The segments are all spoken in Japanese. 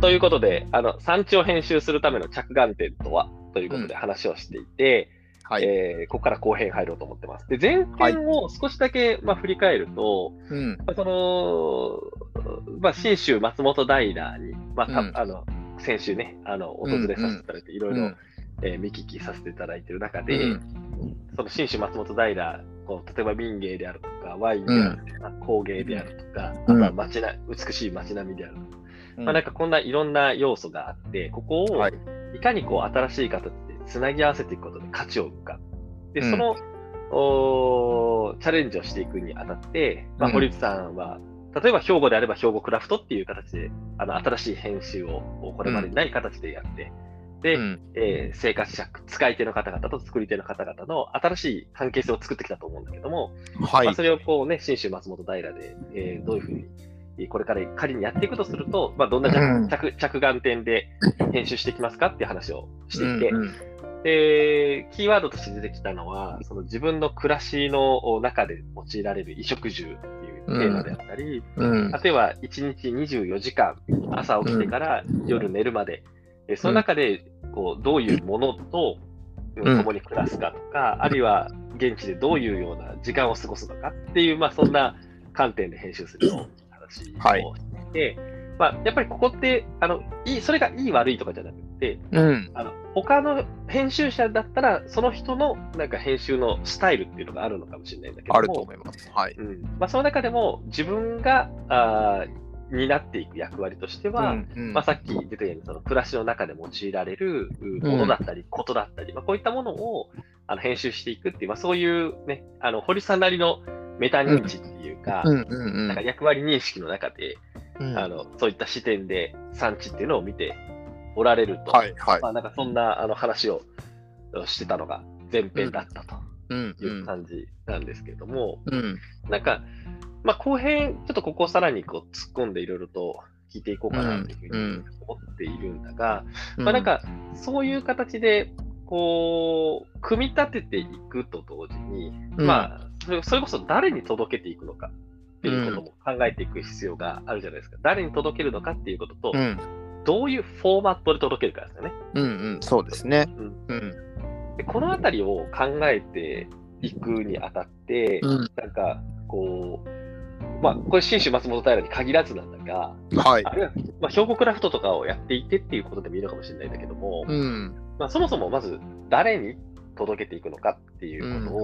ということで、産地を編集するための着眼点とはということで話をしていて、はい、ここから後編入ろうと思ってます。で、前編を少しだけ、振り返ると、信州松本平に、先週ね、訪れさせていただいて、いろいろ見聞きさせていただいている中で、その信州松本平、例えば民芸であるとか、ワインであるとか、工芸であるとか、あとは美しい街並みであるとか、なんかこんないろんな要素があって、ここをいかに新しい形でつなぎ合わせていくことで価値を生むか。で、その、チャレンジをしていくにあたって、堀内さんは、例えば兵庫であれば兵庫クラフトっていう形で、新しい編集をこれまでにない形でやって、で、生活者、使い手の方々と作り手の方々の新しい関係性を作ってきたと思うんだけども、それを信州松本平で、どういうふうに、これから仮にやっていくとすると、どんな 着眼点で編集していきますかっていう話をしていて、キーワードとして出てきたのは、その自分の暮らしの中で用いられる衣食住っていうテーマであったり、例えば1日24時間、朝起きてから夜寝るまで、その中でどういうものと共に暮らすかとか、あるいは現地でどういうような時間を過ごすのかっていう、そんな観点で編集すると。やっぱりここってそれがいい悪いとかじゃなくて、他の編集者だったらその人のなんか編集のスタイルっていうのがあるのかもしれないんだけども、あると思います。その中でも自分が担っていく役割としては、さっき出たようにその暮らしの中で用いられるものだったりことだったり、こういったものを編集していくっていう、そういうね、堀さんなりのメタ認知っていうか、なんか役割認識の中で、そういった視点で産地っていうのを見ておられると、なんかそんな話をしてたのが前編だったという感じなんですけれども、なんか、後編、ちょっとここをさらに突っ込んでいろいろと聞いていこうかなというふうに思っているんだが、なんかそういう形で組み立てていくと同時に、それこそ誰に届けていくのかっていうことも考えていく必要があるじゃないですか。誰に届けるのかっていうことと、どういうフォーマットで届けるかですよね。そうですね。で、このあたりを考えていくにあたって、なんかこれ信州松本平に限らずなんだが、あるいは兵庫クラフトとかをやっていてっていうことでもいいのかもしれないんだけども、そもそもまず誰に届けていくのかっていうこと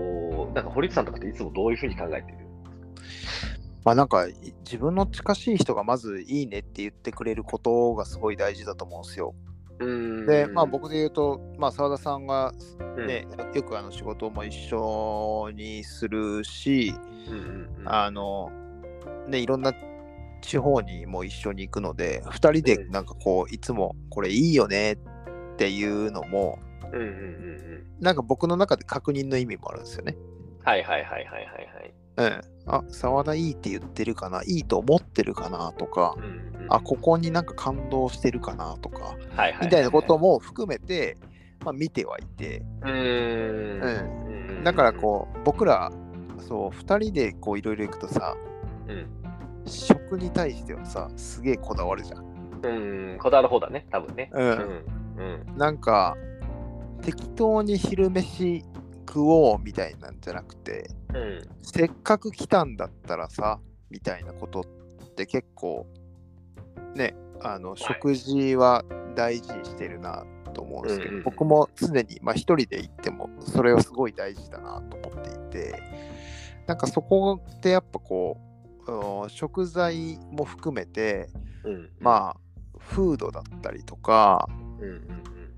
を、なんか堀内さんとかっていつもどういうふうに考えてる？なんか自分の近しい人がまずいいねって言ってくれることがすごい大事だと思うんですよ。で、僕で言うと、澤田さんが、ね、よく仕事も一緒にするし、いろんな地方にも一緒に行くので、2人でなんかいつもこれいいよねっていうのも、なんか僕の中で確認の意味もあるんですよね。沢田いいって言ってるかな、いいと思ってるかなとか、ここになんか感動してるかなとか、みたいなことも含めて、見てはいて、だから僕ら2人でいろいろ行くとさ、食に対してはさ、すげえこだわるじゃん。こだわる方だね、多分ね。なんか適当に昼飯食おうみたいなんじゃなくて、せっかく来たんだったらさみたいなことって結構ね、食事は大事にしてるなと思うんですけど、僕も常に、一人で行ってもそれはすごい大事だなと思っていて、なんかそこってやっぱ食材も含めて、フードだったりとか、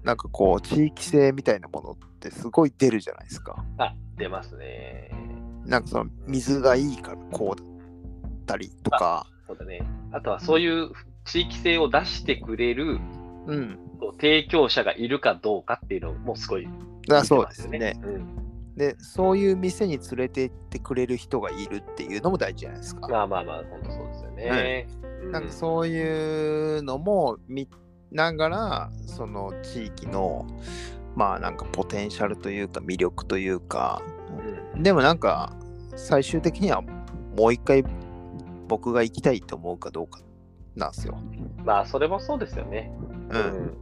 なんか地域性みたいなものってすごい出るじゃないですか。出ますね。なんかその水がいいからこうだったりとか。そうだね。あとはそういう地域性を出してくれる、提供者がいるかどうかっていうのもすごい、そうですね。で、そういう店に連れて行ってくれる人がいるっていうのも大事じゃないですか。本当そうですよね。なんかそういうのもながら、その地域のなんかポテンシャルというか魅力というか、でもなんか最終的にはもう一回僕が行きたいと思うかどうかなんですよ。まあそれもそうですよね。うん。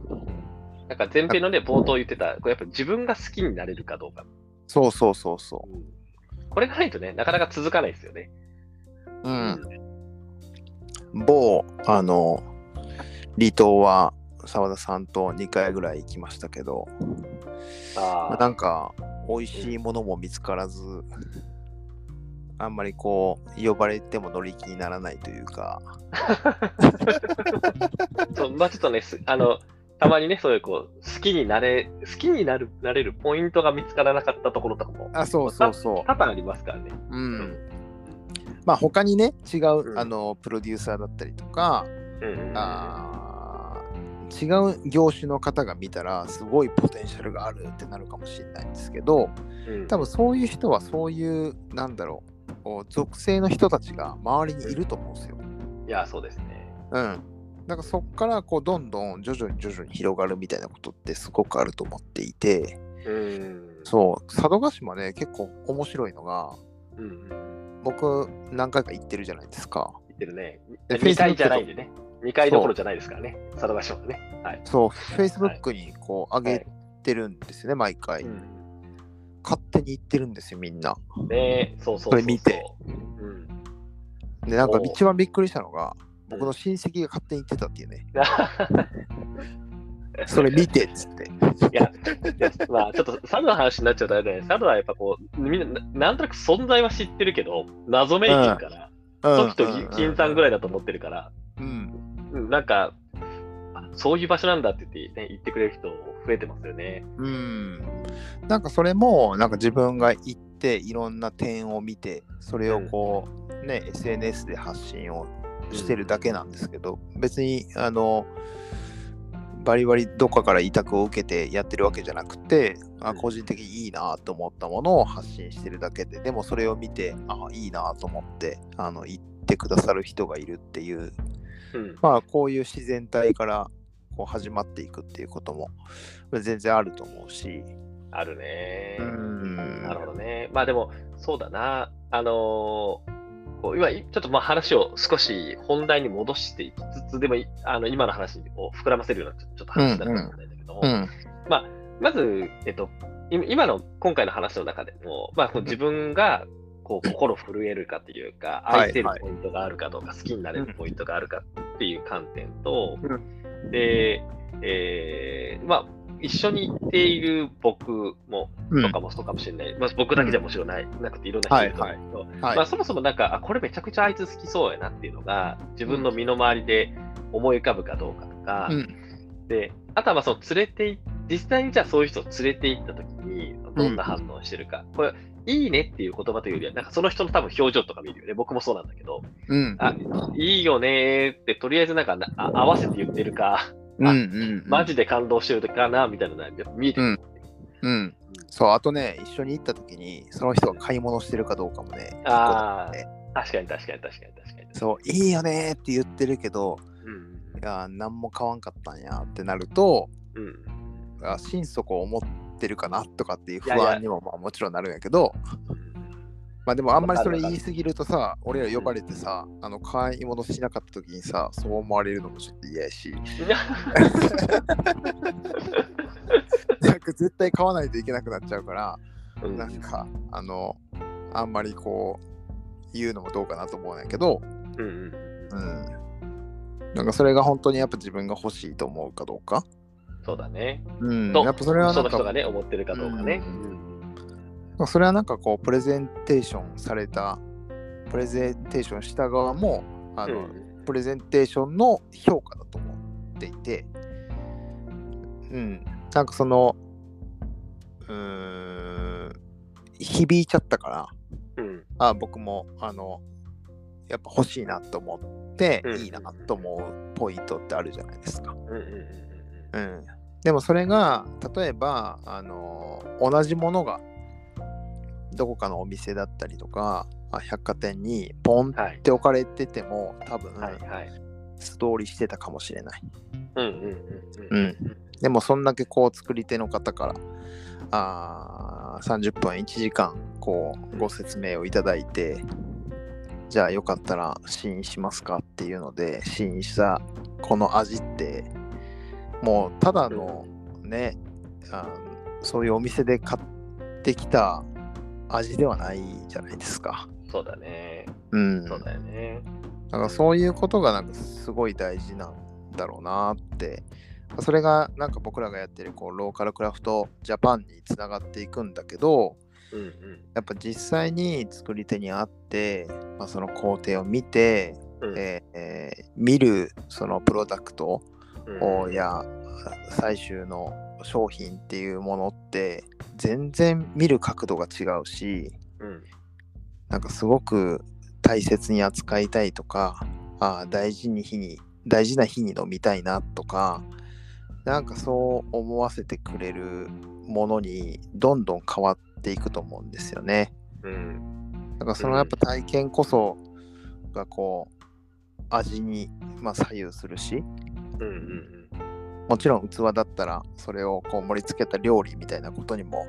なんか前編のね冒頭言ってた、これやっぱ自分が好きになれるかどうか。そうそうそうそう。うん、これがないとねなかなか続かないですよね。うん。某離島は澤田さんと2回ぐらい行きましたけど、あ、なんか美味しいものも見つからず、あんまりこう呼ばれても乗り気にならないというかそう、まあ、ちょっとねたまにねそういうこう好きになれるポイントが見つからなかったところとかも、あ、そうそうそう、多々ありますからね。うん、うん、まあ他にね違う、うん、プロデューサーだったりとか、うん、違う業種の方が見たらすごいポテンシャルがあるってなるかもしれないんですけど、うん、多分そういう人はそういうなんだろう属性の人たちが周りにいると思うんですよ。いやそうですね。うん。だからそこからこうどんどん徐々に広がるみたいなことってすごくあると思っていて、うん、そう佐渡島ね結構面白いのが、うん、僕何回か行ってるじゃないですか。行ってるね。2回じゃないんでね。2回どころじゃないですからね、佐渡島ね。はい、そう、Facebook にこう上げてるんですよね、はい、毎回、うん。勝手に行ってるんですよ、みんな。ね、そう。それ見て。うん、で、なんか一番びっくりしたのが、僕の親戚が勝手に行ってたっていうね。うん、それ見てっつって。いや、まあ、ちょっと佐渡の話になっちゃうとあれだよね。佐渡はやっぱこう、みんな、なんとなく存在は知ってるけど、謎めいてるから、時と金山ぐらいだと思ってるから。うん、なんかそういう場所なんだって言って、ね、言ってくれる人増えてますよね。うん、なんかそれもなんか自分が行っていろんな点を見てそれをこう、うん、ね SNS で発信をしてるだけなんですけど、うん、別にバリバリどっかから委託を受けてやってるわけじゃなくて、うん、個人的にいいなと思ったものを発信してるだけで、でもそれを見ていいなと思って行ってくださる人がいるっていう。うん、まあこういう自然体からこう始まっていくっていうことも全然あると思うし。あるね。うん。なるほどね。まあでもそうだな。今ちょっとまあ話を少し本題に戻していきつつ、でも今の話を膨らませるようなちょっと話になるかもしれないんだけども、うんうん、まあまず今回の話の中でも、まあ自分がこう心震えるかというか、愛せるポイントがあるかどうか、はいはい、好きになれるポイントがあるかっていう観点と、うん、で、まあ一緒に行っている僕もとかもそうかもしれない、うん、まあ、僕だけじゃもちろんなくていろんな人いると思うんですけど、はいはい、まあ、そもそもなんかこれめちゃくちゃあいつ好きそうやなっていうのが自分の身の回りで思い浮かぶかどうかとか、うん、であとはまあその連れてい実際にじゃあそういう人を連れて行った時にどんな反応してるか、うん、これいいねっていう言葉というよりはなんかその人の多分表情とか見るよね。僕もそうなんだけど、うん、あ、いいよねってとりあえずなんか合わせて言ってるか、うんうんうん、マジで感動してるかなみたいなのが見えてくる、うんうん、そう。あとね一緒に行った時にその人が買い物してるかどうかもね、うん、あ、確かにそういいよねって言ってるけど、うん、いや何も買わんかったんやってなると、うん、あ、心底思っててるかなとかっていう不安にもまあもちろんなるんやけど、まあでもあんまりそれ言いすぎるとさ、俺ら呼ばれてさ、買い物しなかった時にさ、そう思われるのもちょっと嫌やしなんか絶対買わないといけなくなっちゃうから、うん、なんかあんまりこう言うのもどうかなと思うんやけど、うんうん、なんかそれが本当にやっぱ自分が欲しいと思うかどうか、そうだね。うん、やっぱそれはなんかその人がね思ってるかどうかね。うん、それはなんかこうプレゼンテーションした側もうん、プレゼンテーションの評価だと思っていて、うん、なんかその響いちゃったから、うん、あ、僕もやっぱ欲しいなと思って、うん、いいなと思うポイントってあるじゃないですか。うんうんうんうん、でもそれが例えば同じものがどこかのお店だったりとか百貨店にポンって置かれてても、はい、多分、はいはい、ストーリーしてたかもしれない。でもそんだけこう作り手の方から30分1時間こうご説明をいただいて、じゃあよかったら試飲しますかっていうので試飲したこの味ってもうただのね、そういうお店で買ってきた味ではないじゃないですか。そうだね。うん。そうだよね。だからそういうことがなんかすごい大事なんだろうなって。それがなんか僕らがやってるこうローカルクラフトジャパンにつながっていくんだけど、うんうん、やっぱ実際に作り手に会って、まあ、その工程を見て、うん見るそのプロダクトを、うん、や最終の商品っていうものって全然見る角度が違うし、うん、なんかすごく大切に扱いたいとか大事な日に飲みたいなとかなんかそう思わせてくれるものにどんどん変わっていくと思うんですよね。うん、だからそのやっぱ体験こそがこう味にまあ左右するし、うんうんうん、もちろん器だったらそれをこう盛り付けた料理みたいなことにも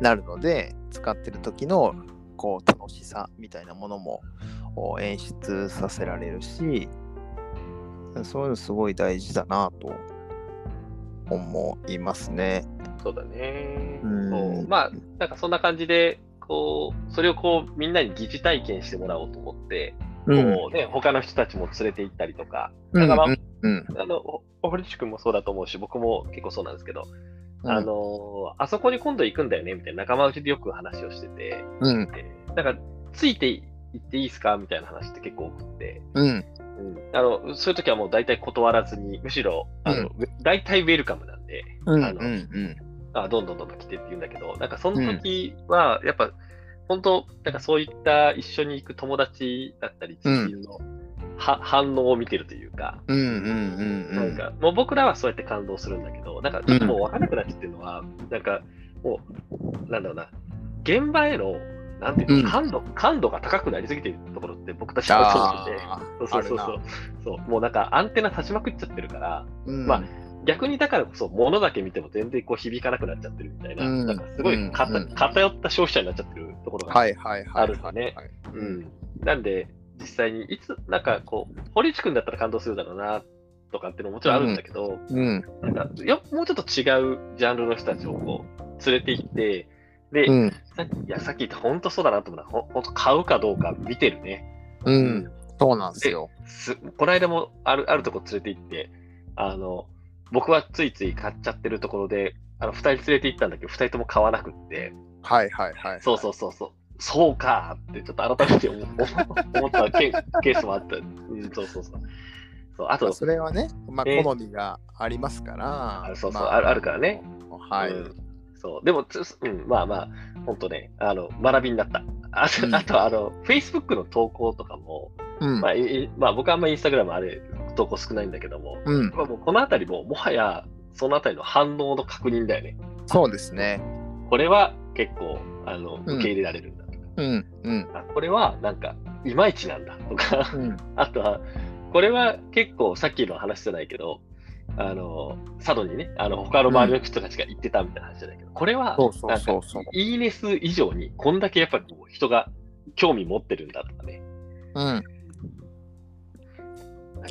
なるので使ってる時のこう楽しさみたいなものも演出させられるし、そういうのすごい大事だなと思いますね。そうだね。そうまあなんかそんな感じでこうそれをこうみんなに疑似体験してもらおうと思って、うんこうね、他の人たちも連れて行ったりとか、だから、堀内君もそうだと思うし僕も結構そうなんですけど、うん、あそこに今度行くんだよねみたいな仲間内でよく話をしてて、うん、なんかついて行っていいですかみたいな話って結構多くて、うんそういう時はもう大体断らずにむしろ大体、ウェルカムなんで、どんどん来てって言うんだけどなんかその時はやっぱ本当なんかそういった一緒に行く友達だったり知人の、反応を見てるというか、なんかもう僕らはそうやって感動するんだけどなんかちょっともう分からなくなっちゃってるのは、なんかもうなんだろうな現場へのなんていうの感度が高くなりすぎているところって僕たちはそうもうなんかアンテナ立ちまくっちゃってるから、まあ逆にだからこそ物だけ見ても全然こう響かなくなっちゃってるみたいな、なんかすごい偏った消費者になっちゃってるところがあるんだね。なんで実際にいつなんかこう堀内くんだったら感動するだろうなとかっていうのももちろんあるんだけど、なんかもうちょっと違うジャンルの人たちをこう連れて行って。でさっき言って本当そうだなと思ったら本当買うかどうか見てるね。そうなんですよ。この間もあるとこ連れて行って僕はついつい買っちゃってるところで2人連れて行ったんだけど2人とも買わなくってそうかってちょっと改めて思ったケースもあった。あとそれはね、まあ、好みがありますからあるからね。そうでもまあまあ本当ね学びになった。あとFacebook の投稿とかも、僕はあんまり Instagram あれ投稿少ないんだけども、まあ、もうこの辺りももはやその辺りの反応の確認だよね。そうですね。これは結構受け入れられるんだとか、これはなんかいまいちなんだとか、あとはこれは結構さっきの話じゃないけど。佐渡にね他の周りの人たちが行ってたみたいな話じゃないけど、これはなんかいいね数以上にこんだけやっぱり人が興味持ってるんだとかね、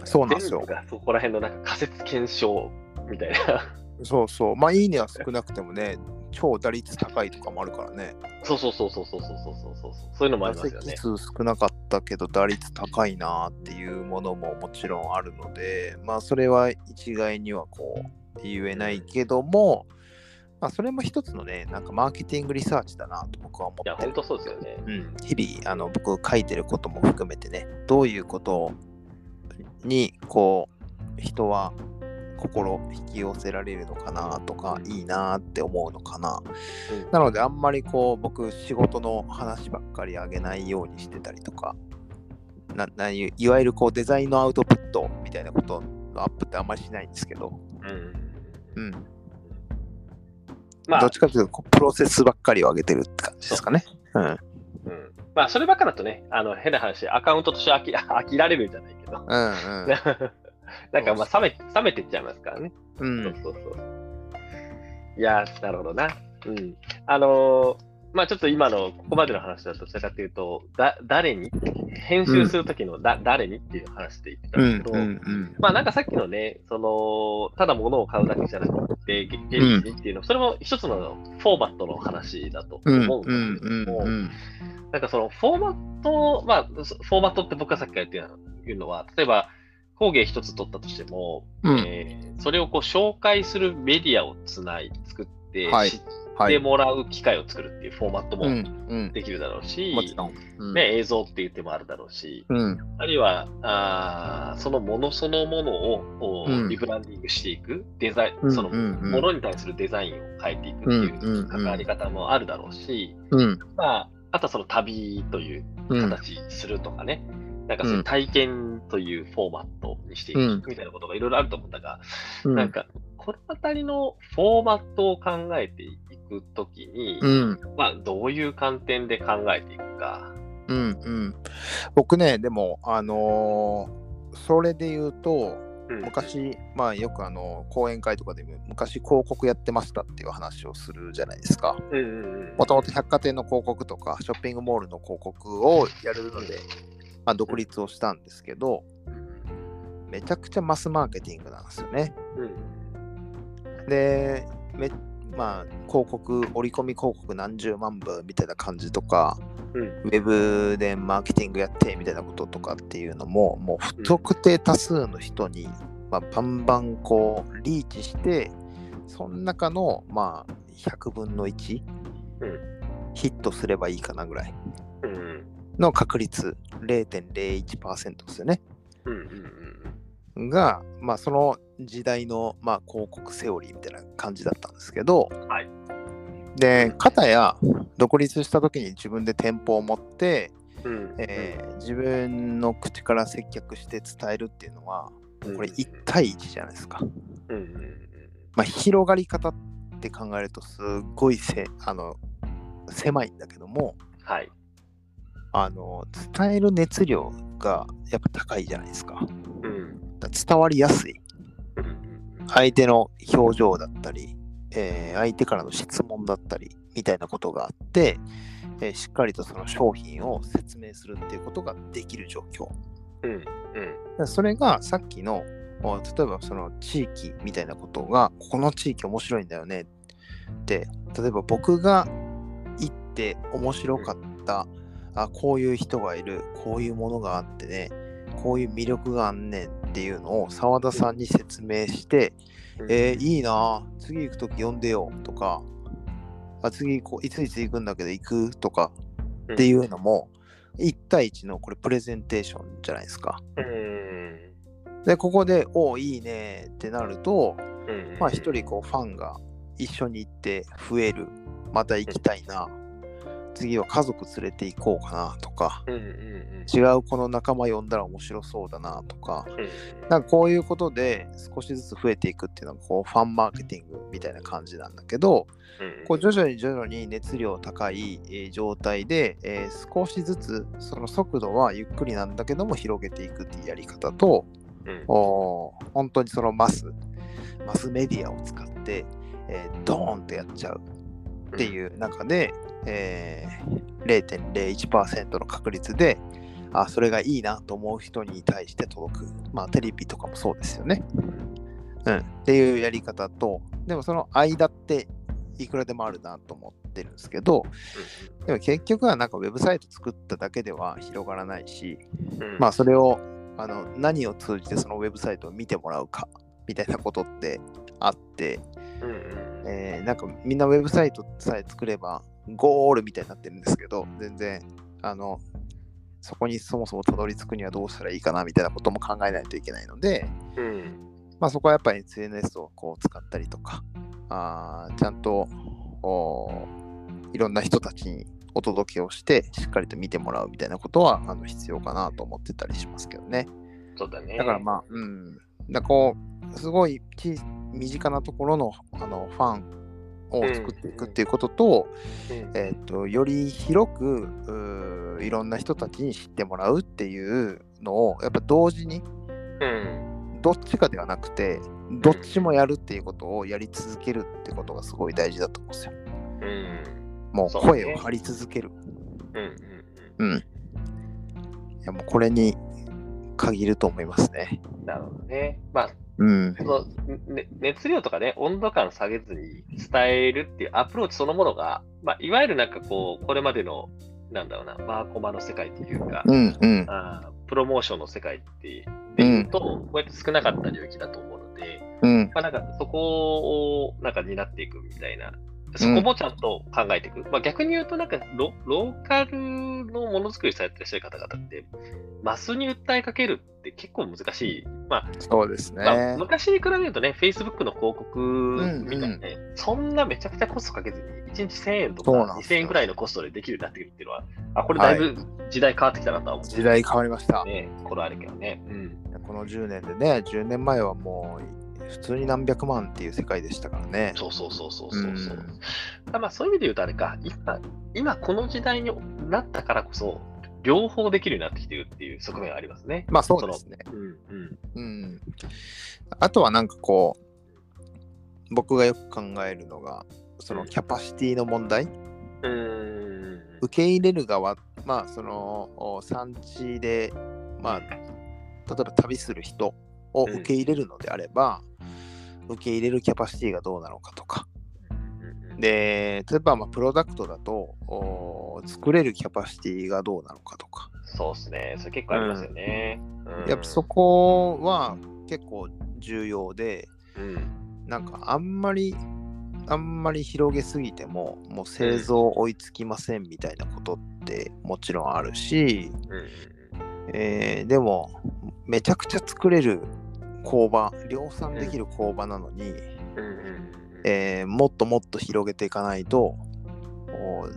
そうなんですよ。そこら辺のなんか仮説検証みたいなまあいいねは少なくてもね超打率高いとかもあるからね。そういうのもありますよね。打席数少なかったけど打率高いなっていうものももちろんあるので、まあそれは一概にはこう言えないけども、まあそれも一つのねなんかマーケティングリサーチだなと僕は思って。いや本当そうですよね。日々僕書いてることも含めてね、どういうことにこう人は心引き寄せられるのかなとか、いいなって思うのかな、なのであんまりこう僕仕事の話ばっかりあげないようにしてたりとかいわゆるこうデザインのアウトプットみたいなことのアップってあんまりしないんですけど、どっちかというとプロセスばっかりを上げてるって感じですかね。まあそればっかだとね変な話アカウントとして飽きられるんじゃないけどなんかまあ冷めてっちゃいますからね。いやなるほどな。まあちょっと今のここまでの話だとどちらかというと誰に編集するときの誰にっていう話で言ってたんですけど、まあなんかさっきのね、そのただ物を買うだけじゃなくて現地にっていうの、それも一つのフォーマットの話だと思うんですけども、なんかそのフォーマット、まあフォーマットって僕がさっきから言うのは例えば工芸一つ取ったとしても、それをこう紹介するメディアを作って、知ってもらう機会を作るっていうフォーマットもできるだろうし、映像っていう手もあるだろうし、あるいはそのものそのものをリブランディングしていく、デザイン、そのものに対するデザインを変えていくっていう関わり方もあるだろうし、まああとはその旅という形するとかね。なんかそういう体験というフォーマットにしていくみたいなことがいろいろあると思うんだが、なんかこのあたりのフォーマットを考えていくときに、まあどういう観点で考えていくか。僕ね、でもそれで言うと、昔まあよく講演会とかで昔広告やってましたっていう話をするじゃないですか。もともと百貨店の広告とかショッピングモールの広告をやるので。まあ、独立をしたんですけど、めちゃくちゃマスマーケティングなんですよね。で、まあ、広告、折り込み広告何十万部みたいな感じとか、ウェブでマーケティングやってみたいなこととかっていうのも、もう不特定多数の人に、まあ、バンバンこうリーチして、その中のまあ100分の1、ヒットすればいいかなぐらい。の確率 0.01% ですよね。が、まあ、その時代の、まあ、広告セオリーみたいな感じだったんですけど、で、片や独立した時に自分で店舗を持って、自分の口から接客して伝えるっていうのは、これ1対1じゃないですか。まあ、広がり方って考えるとすごい狭いんだけども、伝える熱量がやっぱ高いじゃないですか。伝わりやすい。相手の表情だったり、相手からの質問だったりみたいなことがあって、しっかりとその商品を説明するっていうことができる状況。それがさっきの例えばその地域みたいなことが、この地域面白いんだよねって例えば僕が行って面白かった。こういう人がいる、こういうものがあってね、こういう魅力があんねんっていうのを澤田さんに説明して、いいな、次行くとき呼んでよとか、次いついつ行くんだけど行くとかっていうのも、1対1のこれプレゼンテーションじゃないですか。で、ここで、お、いいねってなると、まあ一人こうファンが一緒に行って増える、また行きたいな。次は家族連れて行こうかなとか、違うこの仲間呼んだら面白そうだなとか、なんかこういうことで少しずつ増えていくっていうのがこうファンマーケティングみたいな感じなんだけど、こう徐々に徐々に熱量高い状態で、少しずつその速度はゆっくりなんだけども広げていくっていうやり方と、本当にそのマスメディアを使って、ドーンとやっちゃうっていう中で、0.01% の確率でそれがいいなと思う人に対して届く、まあ、テレビとかもそうですよね、っていうやり方と、でもその間っていくらでもあるなと思ってるんですけど、でも結局はなんかウェブサイト作っただけでは広がらないし、まあそれを何を通じてそのウェブサイトを見てもらうかみたいなことってあって、なんかみんなウェブサイトさえ作ればゴールみたいになってるんですけど、全然そこにそもそもたどり着くにはどうしたらいいかなみたいなことも考えないといけないので、まあ、そこはやっぱり SNS をこう使ったりとか、ちゃんといろんな人たちにお届けをしてしっかりと見てもらうみたいなことは必要かなと思ってたりしますけどね。そうだね。だからまあ、だからこうすごい身近なところの、ファンを作っていくっていうことと、より広くいろんな人たちに知ってもらうっていうのをやっぱ同時に、どっちかではなくてどっちもやるっていうことをやり続けるってことがすごい大事だと思うんですよ。もう声を張り続ける。うんうんうん。いやもうこれに限ると思いますね。なるほどね。まあ、うん、その熱量とかね、温度感下げずに伝えるっていうアプローチそのものが、まあ、いわゆるなんかこうこれまでのなんだろうなバーコマの世界というか、うんうん、プロモーションの世界っていうと、うん、こうやって少なかった領域だと思うので、うんまあ、なんかそこをなんか担っていくみたいな、そこもちゃんと考えていく、うんまあ、逆に言うとなんか ローカルのものづくりされていらっしゃる方々ってマスに訴えかけるって結構難しい、まあそうですねまあ、昔に比べるとね Facebook の広告みたいなね、うんうん、そんなめちゃくちゃコストかけずに1日1000円とか2000円ぐらいのコストでできるようになってくるっていうのはあこれだいぶ時代変わってきたなとは思う、ねはい、時代変わりました、ね、これあるけどね、うん、この10年でね10年前はもう普通に何百万っていう世界でしたからね。そうそうそうそうそう、うん、まあそういう意味で言うとあれか、今この時代になったからこそ両方できるようになってきてるっていう側面がありますね。まあそうですね。うんうんうん、あとはなんかこう僕がよく考えるのがそのキャパシティの問題。受け入れる側、まあその産地でまあ例えば旅する人を受け入れるのであれば、うん、受け入れるキャパシティがどうなのかとか、で例えばまあプロダクトだと作れるキャパシティがどうなのかとか、そうですね、それ結構ありますよね。うん、やっぱそこは結構重要で、うん、なんかあんまり広げすぎてももう製造追いつきませんみたいなことってもちろんあるし、うんでもめちゃくちゃ作れる工場、量産できる工場なのに、うんうんもっともっと広げていかないと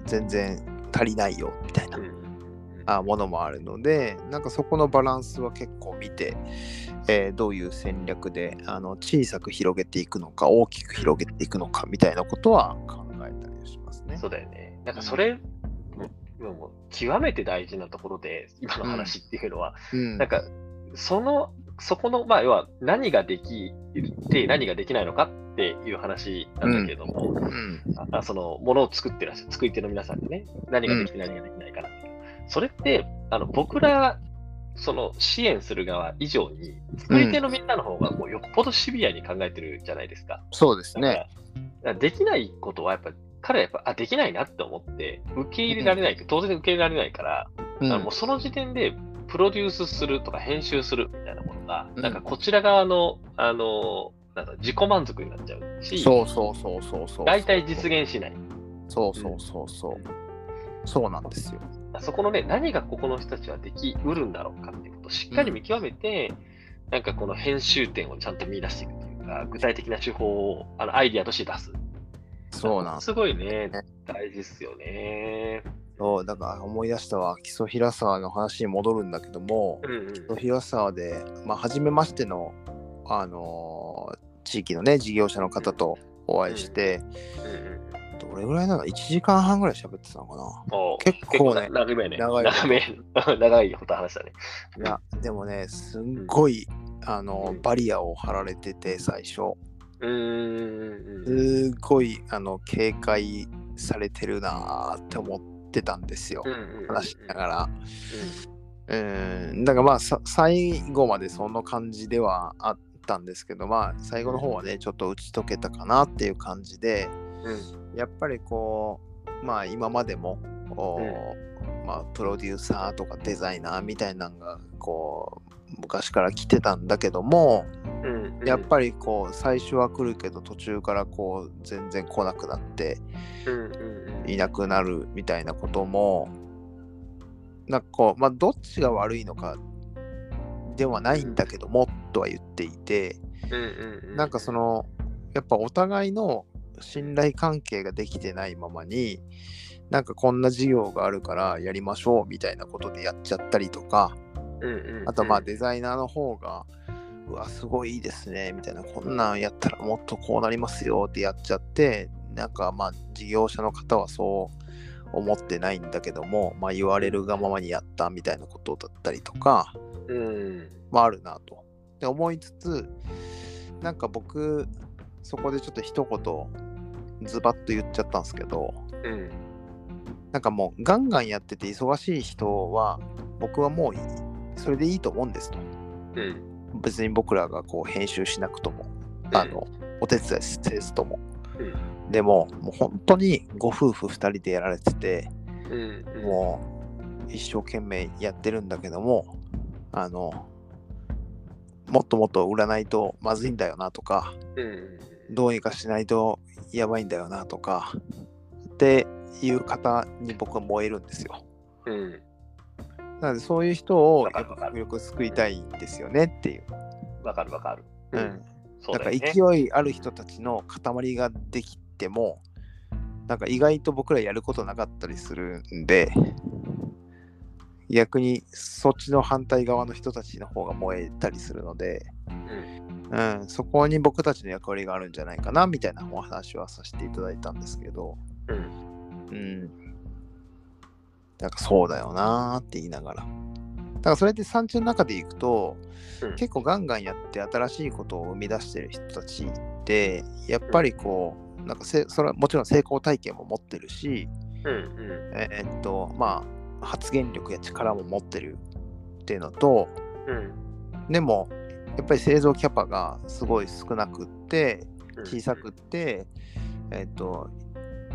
全然足りないよみたいな、ものもあるので、なんかそこのバランスは結構見て、どういう戦略で小さく広げていくのか大きく広げていくのかみたいなことは考えたりしますね。そうだよね。なんかそれ、もう極めて大事なところで今の話っていうのは、うん、なんかそこの、まあ、要は何ができて何ができないのかっていう話なんだけれども、うんうん、そのものを作ってらっしゃる作り手の皆さんでね、何ができて何ができないかなって、うん、それって僕らその支援する側以上に作り手のみんなの方がもうよっぽどシビアに考えてるじゃないですか。そうですね。だからできないことはやっぱり彼はやっぱできないなって思って受け入れられないって、うん、当然受け入れられないから、うん、だからもうその時点でプロデュースするとか編集するみたいなものが、うん、なんかこちら側のなんか自己満足になっちゃうし、そうそうそうそうそう、大体実現しない。そうそうそうそう、うん、そうなんですよ。そこのね、何がここの人たちはできうるんだろうかっていうことをしっかり見極めて、うん、なんかこの編集点をちゃんと見出していくというか、具体的な手法をアイディアとして出す。そうなんです。すごいね、大事ですよね。そう、だから思い出したわ、木曽平沢の話に戻るんだけども、うんうん、木曽平沢で、まあ、初めましての、地域のね事業者の方とお会いして、うんうんうん、どれぐらいなの ?1 時間半ぐらい喋ってたのかな。結構ね、長めね、長いこと話したね。いやでもね、すんごい、バリアを張られてて、最初すごい警戒されてるなって思ってたんですよ、話しながら。だからまあ最後までその感じではあったんですけど、まあ最後の方はねちょっと打ち解けたかなっていう感じで、やっぱりこうまあ今までもまあプロデューサーとかデザイナーみたいなのがこう昔から来てたんだけども、うんうん、やっぱりこう最初は来るけど途中からこう全然来なくなっていなくなるみたいなことも、なんかこう、まあ、どっちが悪いのかではないんだけどもとは言っていて、なんかそのやっぱお互いの信頼関係ができてないままに、なんかこんな事業があるからやりましょうみたいなことでやっちゃったりとか、あとまあデザイナーの方がうわすごいいいですねみたいな、こんなんやったらもっとこうなりますよってやっちゃって、なんかまあ事業者の方はそう思ってないんだけども、まあ言われるがままにやったみたいなことだったりとか、まああるなとで思いつつ、なんか僕そこでちょっと一言ズバッと言っちゃったんですけど、なんかもうガンガンやってて忙しい人は僕はもうそれでいいと思うんですと、うん、別に僕らがこう編集しなくとも、うん、お手伝いせずとも、うん、でももう本当にご夫婦2人でやられてて、うんうん、もう一生懸命やってるんだけどももっともっと売らないとまずいんだよなとか、うん、どうにかしないとやばいんだよなとかっていう方に僕は燃えるんですよ、うん、なのでそういう人をやっぱ極力救いたいんですよねっていう。わかるわかる、うんうん、そうだよね。なんか勢いある人たちの塊ができてもなんか意外と僕らやることなかったりするんで、逆にそっちの反対側の人たちの方が燃えたりするので、うんうん、そこに僕たちの役割があるんじゃないかなみたいなお話はさせていただいたんですけど、うんうん、なんかそうだよなーって言いながら、だからそれで産地の中でいくと、うん、結構ガンガンやって新しいことを生み出してる人たちってやっぱりこうなんかそれはもちろん成功体験も持ってるし、うんうん、まあ発言力や力も持ってるっていうのと、うん、でもやっぱり製造キャパがすごい少なくって小さくって、うん、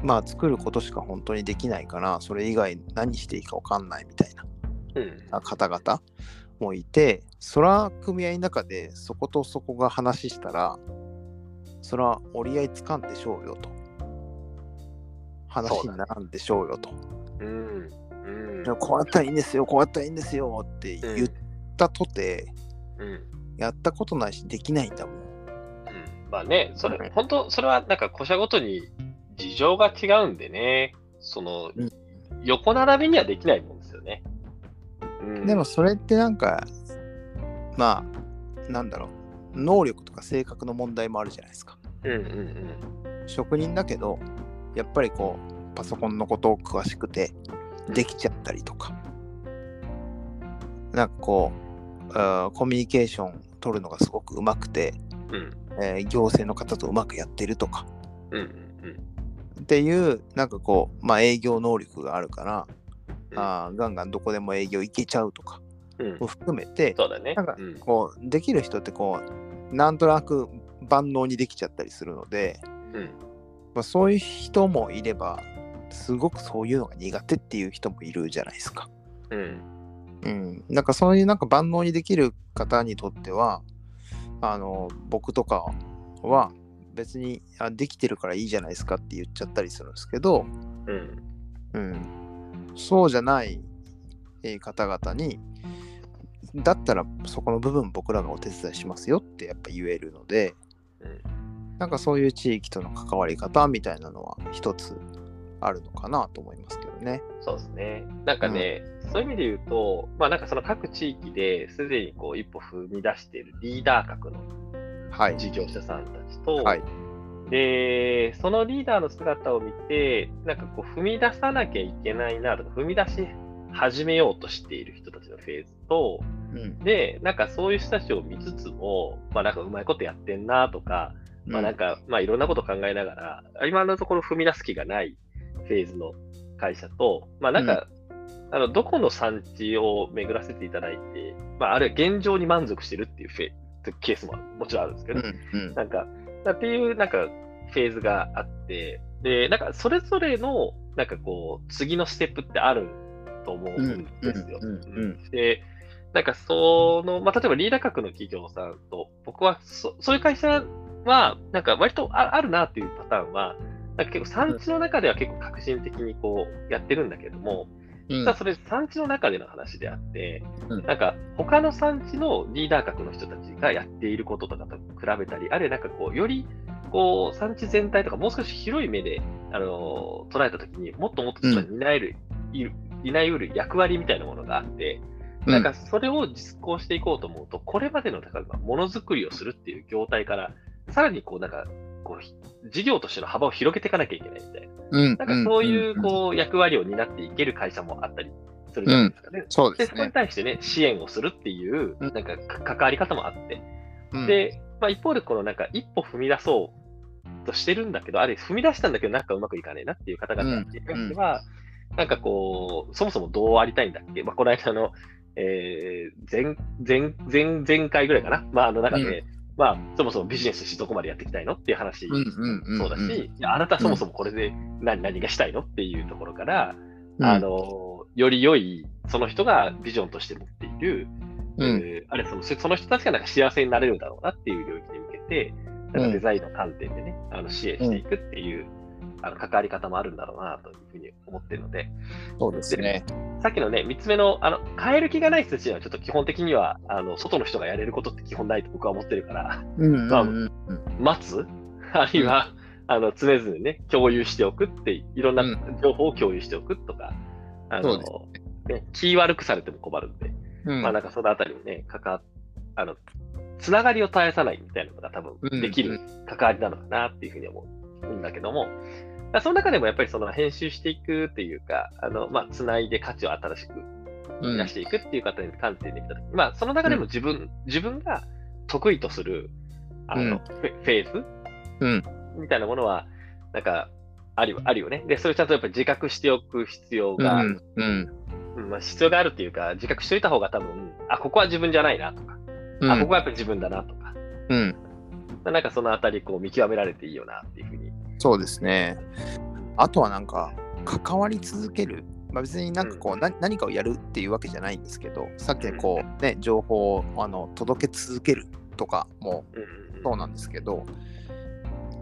まあ作ることしか本当にできないからそれ以外何していいか分かんないみたいな方々もいて、そら組合の中でそことそこが話したらそら折り合いつかんでしょうよと、話にならんでしょうよと、うん、こうやったらいいんですよこうやったらいいんですよって言ったとて、うん、やったことないしできないんだもん、うん、まあねそれ、うん、本当それはなんか個社ごとに事情が違うんでね、その、うん、横並びにはできないもんですよね、うん、でもそれってなんかまあなんだろう、能力とか性格の問題もあるじゃないですか、うんうんうん、職人だけどやっぱりこうパソコンのことを詳しくてできちゃったりとか、なんかこうコミュニケーション取るのがすごくうまくて、うん行政の方とうまくやってるとか、うんうん、っていうなんかこう、まあ、営業能力があるから、うん、ガンガンどこでも営業行けちゃうとかを含めて、うんそうだね、なんかこうできる人ってこうなんとなく万能にできちゃったりするので、うんまあ、そういう人もいればすごくそういうのが苦手っていう人もいるじゃないですか。うん。うん。なんかそういうなんか万能にできる方にとっては、僕とかは別にできてるからいいじゃないですかって言っちゃったりするんですけど、うん。うん。そうじゃない方々に、だったらそこの部分僕らがお手伝いしますよってやっぱ言えるので、うん、なんかそういう地域との関わり方みたいなのは一つあるのかなと思いますけどね。そうですね。なんかね、うん、そういう意味で言うと、まあなんかその各地域ですでにこう一歩踏み出しているリーダー格の事業者さんたちと、はい、でそのリーダーの姿を見て、なんかこう踏み出さなきゃいけないなと、踏み出し始めようとしている人たちのフェーズと、うん、でなんかそういう人たちを見つつも、まあなんかうまいことやってんなとか、うん、まあなんかまあいろんなこと考えながら、今のところ踏み出す気がないフェーズの会社と、まあなんか、うん、どこの産地を巡らせていただいて、まあ、あるいは現状に満足してるっていうケースももちろんあるんですけど、うんうん、なんかっていうなんかフェーズがあって、でなんかそれぞれのなんかこう次のステップってあると思うんですよ。で、なんかその、まあ、例えばリーダー格の企業さんと、僕はそういう会社はなんか割とあるなっていうパターンは。なんか結構産地の中では結構革新的にこうやってるんだけども、実はそれ産地の中での話であって、なんか他の産地のリーダー格の人たちがやっていることとかと比べたり、あるいはなんかこうよりこう産地全体とかもう少し広い目で捉えたときにもっともっと担える役割みたいなものがあって、なんかそれを実行していこうと思うと、これまでのものづくりをするっていう業態からさらにこうなんかこう事業としての幅を広げていかなきゃいけないみたいな、うん、なんかそういう、こう役割を担っていける会社もあったりするじゃないですかね。うん、そうですね。でそれに対してね支援をするっていうなんか関わり方もあって、うん、で、まあ、一方でこのなんか一歩踏み出そうとしてるんだけど、あれ踏み出したんだけどなんかうまくいかねえなっていう方々に対しては、うんうん、なんかこう、そもそもどうありたいんだっけ、まあ、この間の、前回ぐらいかな、まあ、あの中で、まあ、そもそもビジネスしてどこまでやっていきたいのっていう話、そうだし、あなたそもそもこれで何がしたいのっていうところから、より良い、その人がビジョンとして持っている、あれその人たちがなんか幸せになれるだろうなっていう領域に向けて、なんかデザインの観点でね、支援していくっていう、関わり方もあるんだろうなというふうに思ってるので、そうですね。さっきのね、3つ目の、変える気がない人たちはちょっと基本的には外の人がやれることって基本ないと僕は思ってるから、待つ、あるいは、常々ね、共有しておくって、いろんな情報を共有しておくとか、気悪くされても困るんで、まあなんかそのあたりもね、つながりを絶やさないみたいなのが多分できる関わりなのかなっていうふうに思うんだけども、その中でもやっぱりその編集していくっていうか、つないで価値を新しく出していくっていう方に観点で見たとき、まあその中でも自分が得意とするフェーズ、みたいなものはなんかあるよね。でそれをちゃんとやっぱり自覚しておく必要が、必要があるっていうか、自覚しておいた方が多分、ここは自分じゃないなとか、ここはやっぱり自分だなとか、なんかそのあたりこう見極められていいよなっていうふうに。そうですね。あとはなんか関わり続ける、まあ、別になんかこう、何かをやるっていうわけじゃないんですけど、さっきこうね、情報を届け続けるとかもそうなんですけど、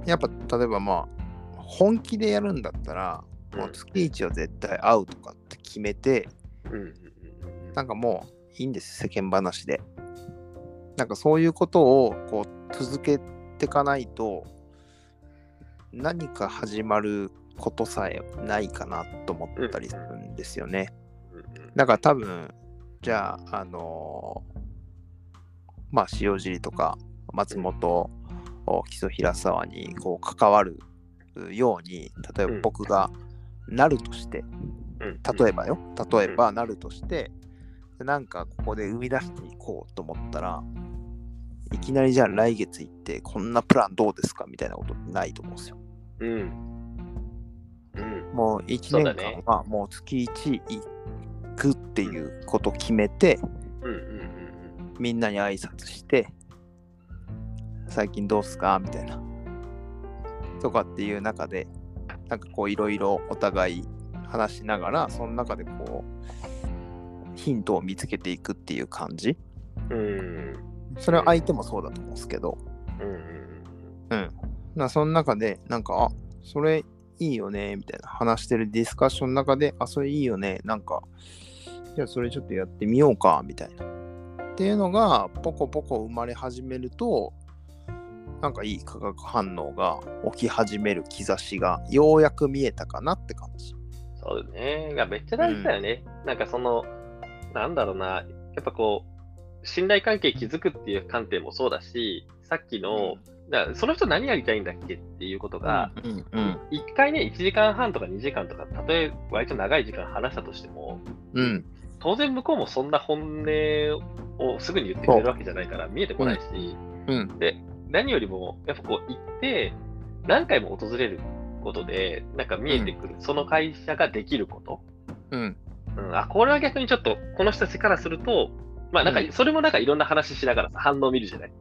やっぱ例えばまあ本気でやるんだったらもう月1は絶対会うとかって決めて、なんかもういいんです、世間話で。なんかそういうことをこう続けていかないと何か始まることさえないかなと思ったりするんですよね。だから多分じゃあまあ塩尻とか松本、木曽平沢にこう関わるように、例えば僕がなるとして、例えばなるとして、なんかここで生み出していこうと思ったら、いきなりじゃあ来月行ってこんなプランどうですかみたいなことないと思うんですよ。もう1年間はもう月1行くっていうことを決めて、みんなに挨拶して最近どうすかみたいなとかっていう中で、なんかこういろいろお互い話しながら、その中でこうヒントを見つけていくっていう感じ。それは相手もそうだと思うんですけど、その中でなんかそれいいよねみたいな話してるディスカッションの中で、それいいよね、なんかじゃあそれちょっとやってみようかみたいなっていうのがポコポコ生まれ始めると、なんかいい化学反応が起き始める兆しがようやく見えたかなって感じ。そうね、めっちゃ大事だよね。なんかそのなんだろうな、やっぱこう信頼関係築くっていう観点もそうだし、さっきの、その人何やりたいんだっけっていうことが、1回ね、1時間半とか2時間とか、たとえ割と長い時間話したとしても、当然向こうもそんな本音をすぐに言ってくれるわけじゃないから見えてこないし、で何よりもやっぱこう行って何回も訪れることでなんか見えてくる、その会社ができること、これは逆にちょっとこの人たちからすると、まあ、なんかそれもなんかいろんな話しながらさ、反応を見るじゃない、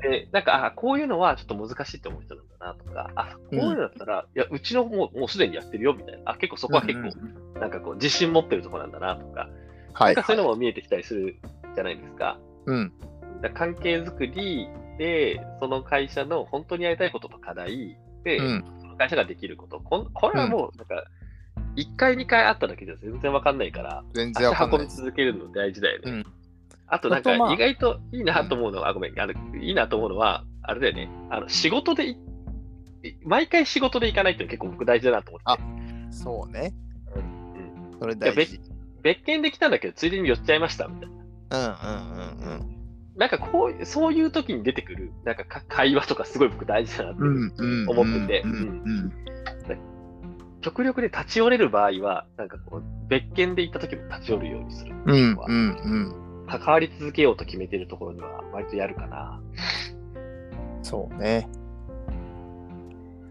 でなんかこういうのはちょっと難しいと思う人なんだなとか、こういうのだったら、いやうちのもうすでにやってるよみたいな、結構そこは結構なんかこう自信持ってるとこなんだなとか、なんかそういうのも見えてきたりするじゃないですか。だから関係づくりでその会社の本当にやりたいことと課題で、その会社ができること、これはもうなんか1回2回あっただけじゃ全然わかんないから、足運び続けるの大事だよね。あとなんか意外といいなと思うのは、いいなと思うのはあれだよね。仕事で毎回仕事で行かないって結構僕大事だなと思って。そうね。それ大事。別件で来たんだけどついでに寄っちゃいましたみたいな。なんかこうそういう時に出てくるなんか会話とかすごい僕大事だなって思ってて、極力で立ち寄れる場合はなんかこう別件で行った時も立ち寄るようにする。関わり続けようと決めてるところには割とやるかな。そうね。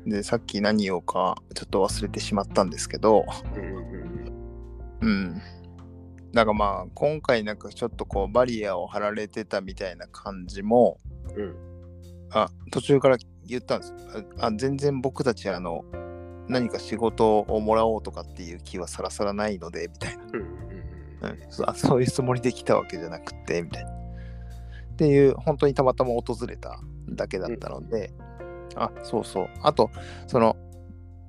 でさっき何をかちょっと忘れてしまったんですけど、うん。だからまあ今回なんかちょっとこうバリアを張られてたみたいな感じも、うん、あ途中から言ったんです。あ全然僕たち何か仕事をもらおうとかっていう気はさらさらないのでみたいな、うんうん、そういうつもりで来たわけじゃなくてみたいなっていう、本当にたまたま訪れただけだったので、うん、あそうそう、あとその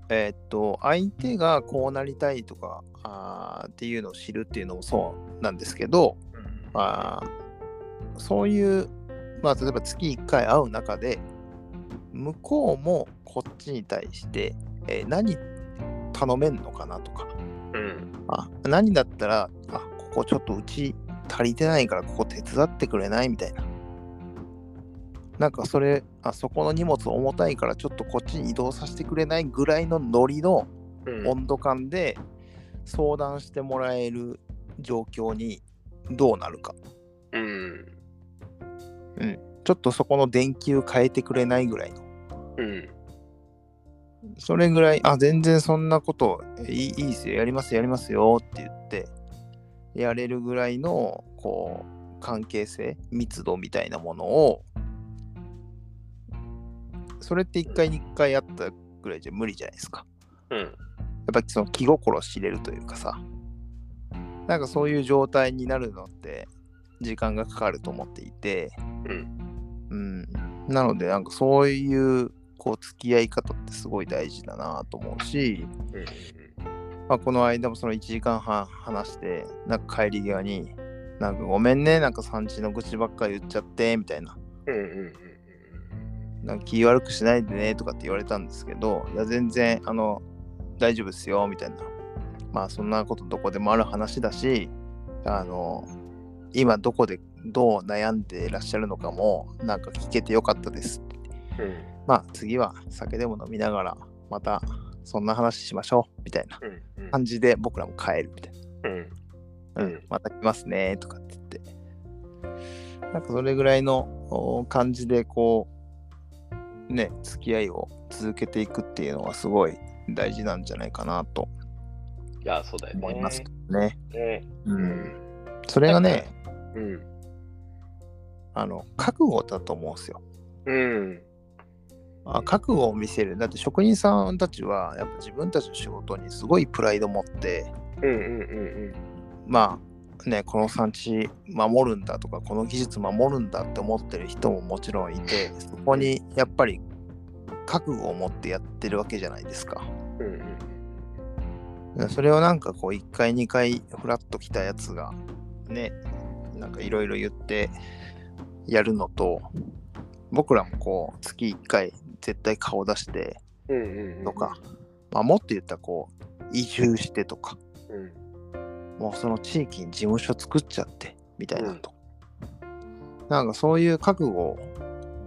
相手がこうなりたいとかっていうのを知るっていうのもそうなんですけど、うん、そういう、まあ、例えば月1回会う中で向こうもこっちに対して、何頼めんのかなとか、うん、何だったらここちょっとうち足りてないからここ手伝ってくれないみたいな、なんかそれそこの荷物重たいからちょっとこっちに移動させてくれないぐらいのノリの温度感で相談してもらえる状況にどうなるか、うんうん、ちょっとそこの電球変えてくれないぐらいの、うん、それぐらい全然そんなこといいですよ、やりますやりますよって言ってやれるぐらいのこう関係性密度みたいなものを、それって1回2回やったぐらいじゃ無理じゃないですか、うん、やっぱりその気心知れるというかさ、なんかそういう状態になるのって時間がかかると思っていて、うん、うん、なのでなんかそういうこう付き合い方ってすごい大事だなと思うし、うん、この間もその1時間半話して、なんか帰り際になんかごめんね、なんか産地の愚痴ばっかり言っちゃってみたいな、うんうんなんか気悪くしないでねとかって言われたんですけど、いや全然大丈夫ですよみたいな、まあそんなことどこでもある話だし、今どこでどう悩んでいらっしゃるのかもなんか聞けてよかったです、うん、まあ次は酒でも飲みながらまたそんな話しましょうみたいな感じで僕らも帰るみたいな、うんうんうん、また来ますねとかって言って、なんかそれぐらいの感じでこうね、付き合いを続けていくっていうのはすごい大事なんじゃないかなと思いますね。それがね、うん、覚悟だと思うんですよ、うん、覚悟を見せる。だって職人さんたちはやっぱ自分たちの仕事にすごいプライド持って、うんうんうんうん、まあねこの産地守るんだとかこの技術守るんだって思ってる人ももちろんいて、そこにやっぱり覚悟を持ってやってるわけじゃないですか、うんうん、それをなんかこう1回2回フラッと来たやつがねなんかいろいろ言ってやるのと、僕らもこう月1回絶対顔出してとか、うんうんうんまあ、もっと言ったらこう移住してとか、うんもうその地域に事務所作っちゃってみたいなと、うん、なんかそういう覚悟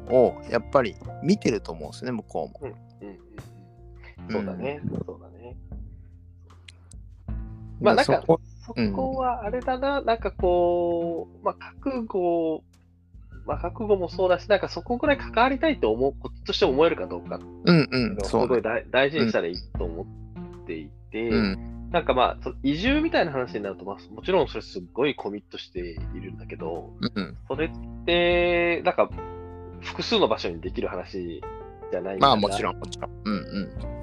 をやっぱり見てると思うんですね向こうも、うんうんうん、そうだね、うん、そうだね。まあなんかそこはあれだな、うん、なんかこう、覚悟もそうだし、なんかそこぐらい関わりたいと思うこととして思えるかどうか、うんうん、すごい大事にしたらいいと思っていて、うんうんなんかまあ移住みたいな話になると、まあ、もちろんそれすごいコミットしているんだけど、うん、それってなんか複数の場所にできる話じゃないから、まあもちろん、うんうん、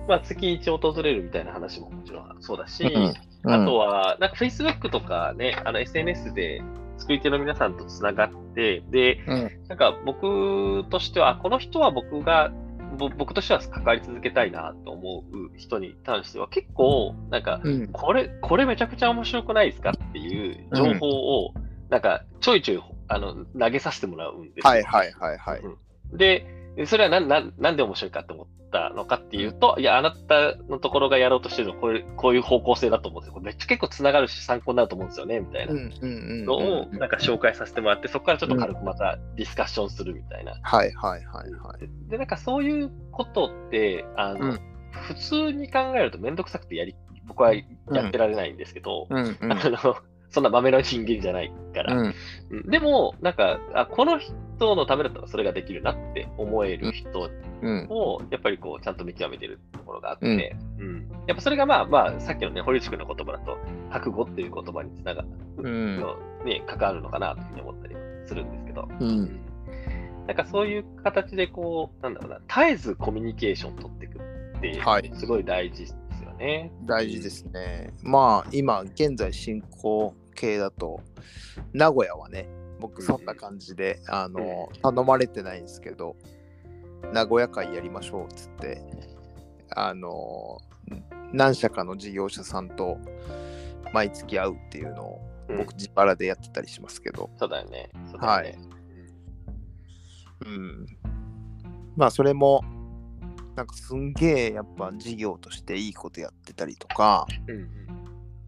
まあ月1訪れるみたいな話ももちろんそうだし、うんうん、あとはなんか Facebook とかねSNS で作り手の皆さんとつながってで、うん、なんか僕としてはこの人は僕としては関わり続けたいなと思う人に対しては結構なんかこれめちゃくちゃ面白くないですかっていう情報をなんかちょいちょい投げさせてもらうんですよ。はいはいはいはい。でそれはなんで面白いかと思ったのかっていうと、いやあなたのところがやろうとしてるのこういう方向性だと思うんですよ。めっちゃ結構つながるし参考になると思うんですよねみたいなのをなんか紹介させてもらって、そこからちょっと軽くまたディスカッションするみたいな。はいはいはいはい。でなんかそういうことって普通に考えるとめんどくさくて僕はやってられないんですけど、そんな豆の人間じゃないから。うん、でもなんかこの人のためだったらそれができるなって思える人をやっぱりこうちゃんと見極めてるところがあって、うんうん、やっぱそれがまあさっきのね堀内くんの言葉だと覚悟っていう言葉につながる、うん、に関わるのかなというふうに思ったりするんですけど、うん、なんかそういう形でこうなんだろうな絶えずコミュニケーション取っていくって、はい、すごい大事ですよね。大事ですね。まあ今現在進行形だと名古屋はね僕そんな感じで、うん、頼まれてないんですけど名古屋会やりましょうっつって何社かの事業者さんと毎月会うっていうのを僕自腹でやってたりしますけど、うん、そうだよねはい、うん、まあそれもなんかすんげえやっぱ事業としていいことやってたりとか、うん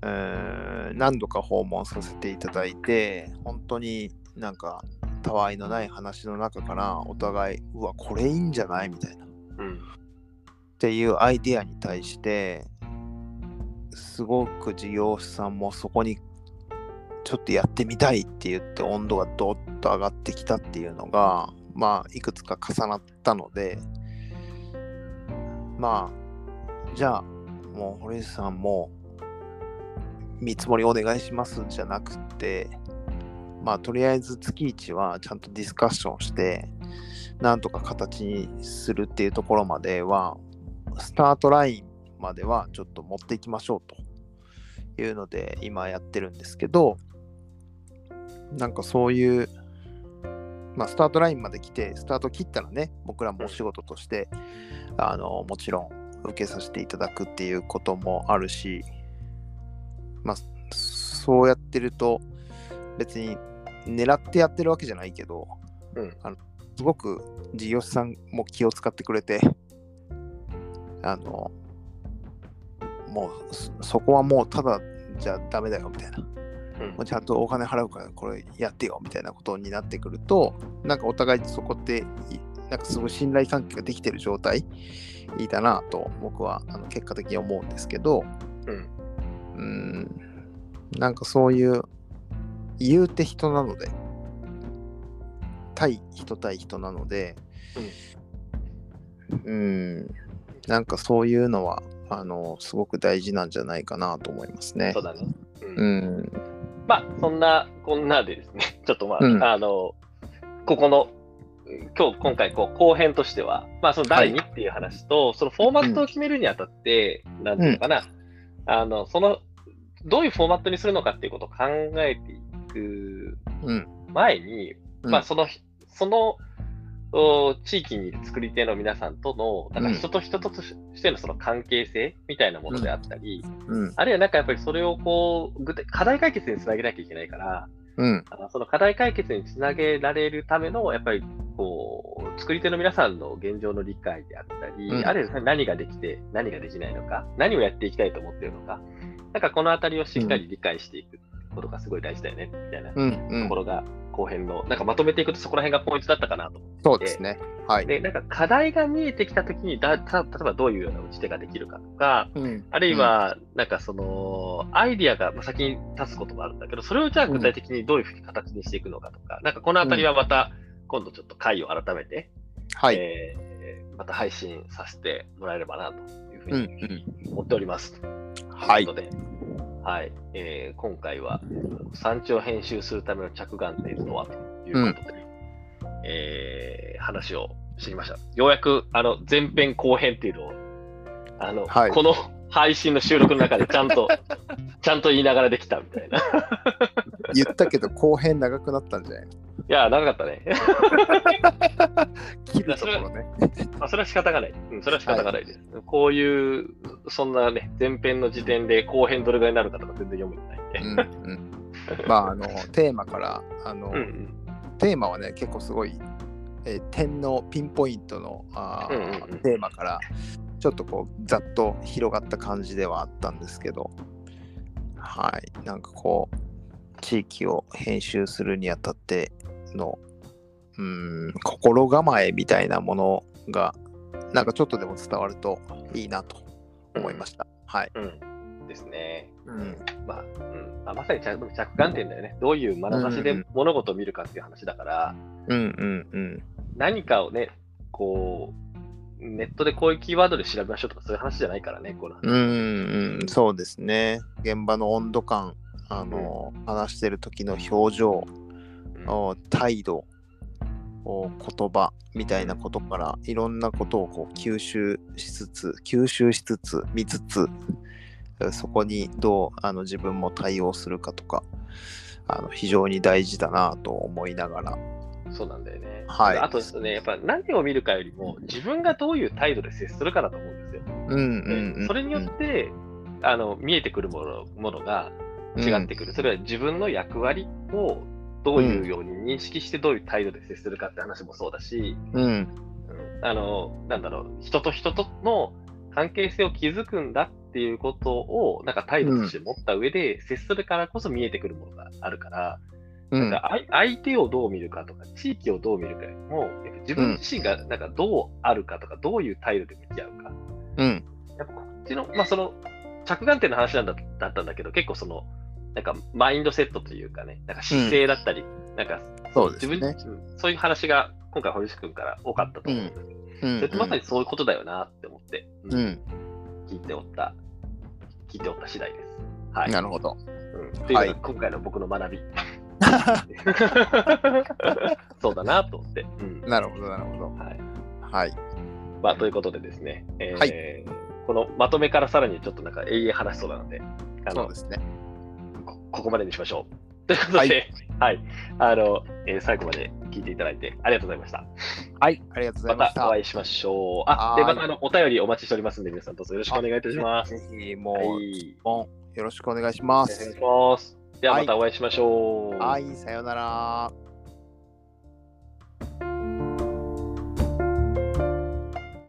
何度か訪問させていただいて本当になんかたわいのない話の中からお互いうわこれいいんじゃないみたいな、うん、っていうアイデアに対してすごく事業者さんもそこにちょっとやってみたいって言って温度がドッと上がってきたっていうのがまあいくつか重なったのでまあじゃあもう堀内さんも見積もりお願いしますじゃなくてまあとりあえず月1はちゃんとディスカッションしてなんとか形にするっていうところまではスタートラインまではちょっと持っていきましょうというので今やってるんですけどなんかそういうまあスタートラインまで来てスタート切ったらね僕らもお仕事としてもちろん受けさせていただくっていうこともあるしまあ、そうやってると別に狙ってやってるわけじゃないけど、うん、すごく事業者さんも気を使ってくれてもうそこはもうただじゃダメだよみたいな、うん、もうちゃんとお金払うからこれやってよみたいなことになってくるとなんかお互いそこってなんかすごい信頼関係ができてる状態だなと僕は結果的に思うんですけど、うんうん、なんかそういう言うて人なので対人なので、うん、なんかそういうのはすごく大事なんじゃないかなと思いますね。そうだね。うん。うん、まあそんなこんなでですね、ちょっとまあ、うん、ここの今回こう後編としては、まあその第2っていう話と、はい、そのフォーマットを決めるにあたって、うん、なんていうのかな。うんそのどういうフォーマットにするのかっていうことを考えていく前に、うんまあ、その地域にいる作り手の皆さんとのなんか人と人としてのその関係性みたいなものであったり、うんうん、あるいはなんかやっぱりそれをこう課題解決につなげなきゃいけないから、うん、その課題解決につなげられるためのやっぱりこう作り手の皆さんの現状の理解であったり、うん、あるいは何ができて何ができないのか何をやっていきたいと思っているのかなんかこのあたりをしっかり理解していくことがすごい大事だよねみたいなところが後編のなんかまとめていくとそこら辺がポイントだったかなと思って。そうですね、はい、でなんか課題が見えてきたときに例えばどういうような打ち手ができるかとか、うん、あるいはなんかそのアイディアが先に立つこともあるんだけどそれをじゃあ具体的にどういう形にしていくのかとか、うん、なんかこのあたりはまた今度ちょっと回を改めて、うんまた配信させてもらえればなというふうに思っております、うんうん、はいということではい今回は産地を編集するための着眼点とはということで、うん話をしてきました。ようやく前編後編っていうのをはい、この配信の収録の中でちゃんと言いながらできたみたいな言ったけど後編長くなったんじゃないの。いや長かったね切るところねそれは仕方がない、うん、それは仕方がないです、はい、こういうそんなね前編の時点で後編どれぐらいになるかとか全然読めてないんで、うんうん、まあテーマからうんうん、テーマはね結構すごい、点のピンポイントのテーマからちょっとこうざっと広がった感じではあったんですけどはいなんかこう地域を編集するにあたっての心構えみたいなものがなんかちょっとでも伝わるといいなと思いました、うん、はい、うん、ですね、うんまあうん、まあ、まさに着眼点だよね。どういう眼差しで物事を見るかっていう話だから、うんうんうん、何かをねこうネットでこういうキーワードで調べましょうとかそういう話じゃないからね、この話。うんうん、そうですね。現場の温度感、話してる時の表情、態度、言葉みたいなことからいろんなことをこう吸収しつつ見つつ、そこにどう自分も対応するかとか非常に大事だなと思いながら。そうなんだよね、はい、あとですね、やっぱ何を見るかよりも自分がどういう態度で接するかだと思うんですよ、それによって見えてくるものが違ってくる、それは自分の役割をどういうように認識してどういう態度で接するかって話もそうだし、なんだろう、人と人との関係性を築くんだっていうことをなんか態度として持った上で接するからこそ見えてくるものがあるから、なんか相手をどう見るかとか地域をどう見るかよりも自分自身がなんかどうあるかとかどういう態度で向き合うか、やっぱこっちの、まあ、その着眼点の話だったんだけど、結構そのなんかマインドセットというかね、なんか姿勢だったり、なんかそうですね、自分、そういう話が今回堀内くんから多かったと思うんですけど、それってまさにそういうことだよなって思って、聞いておった次第です。はい。なるほど。というのが今回の僕の学び。そうだなと思って。なるほどなるほど。はい。まあということでですね、このまとめからさらにちょっとなんか永遠話しそうなので、そうですね。ここまでにしましょうということで、はい、最後まで聞いていただいてありがとうございました。はい、ありがとうございました。またお会いしましょう。でまたお便りお待ちしておりますので、皆さんどうぞよろしくお願いいたします。ぜひよろしくお願いします。ではまたお会いしましょう。はい、さようなら。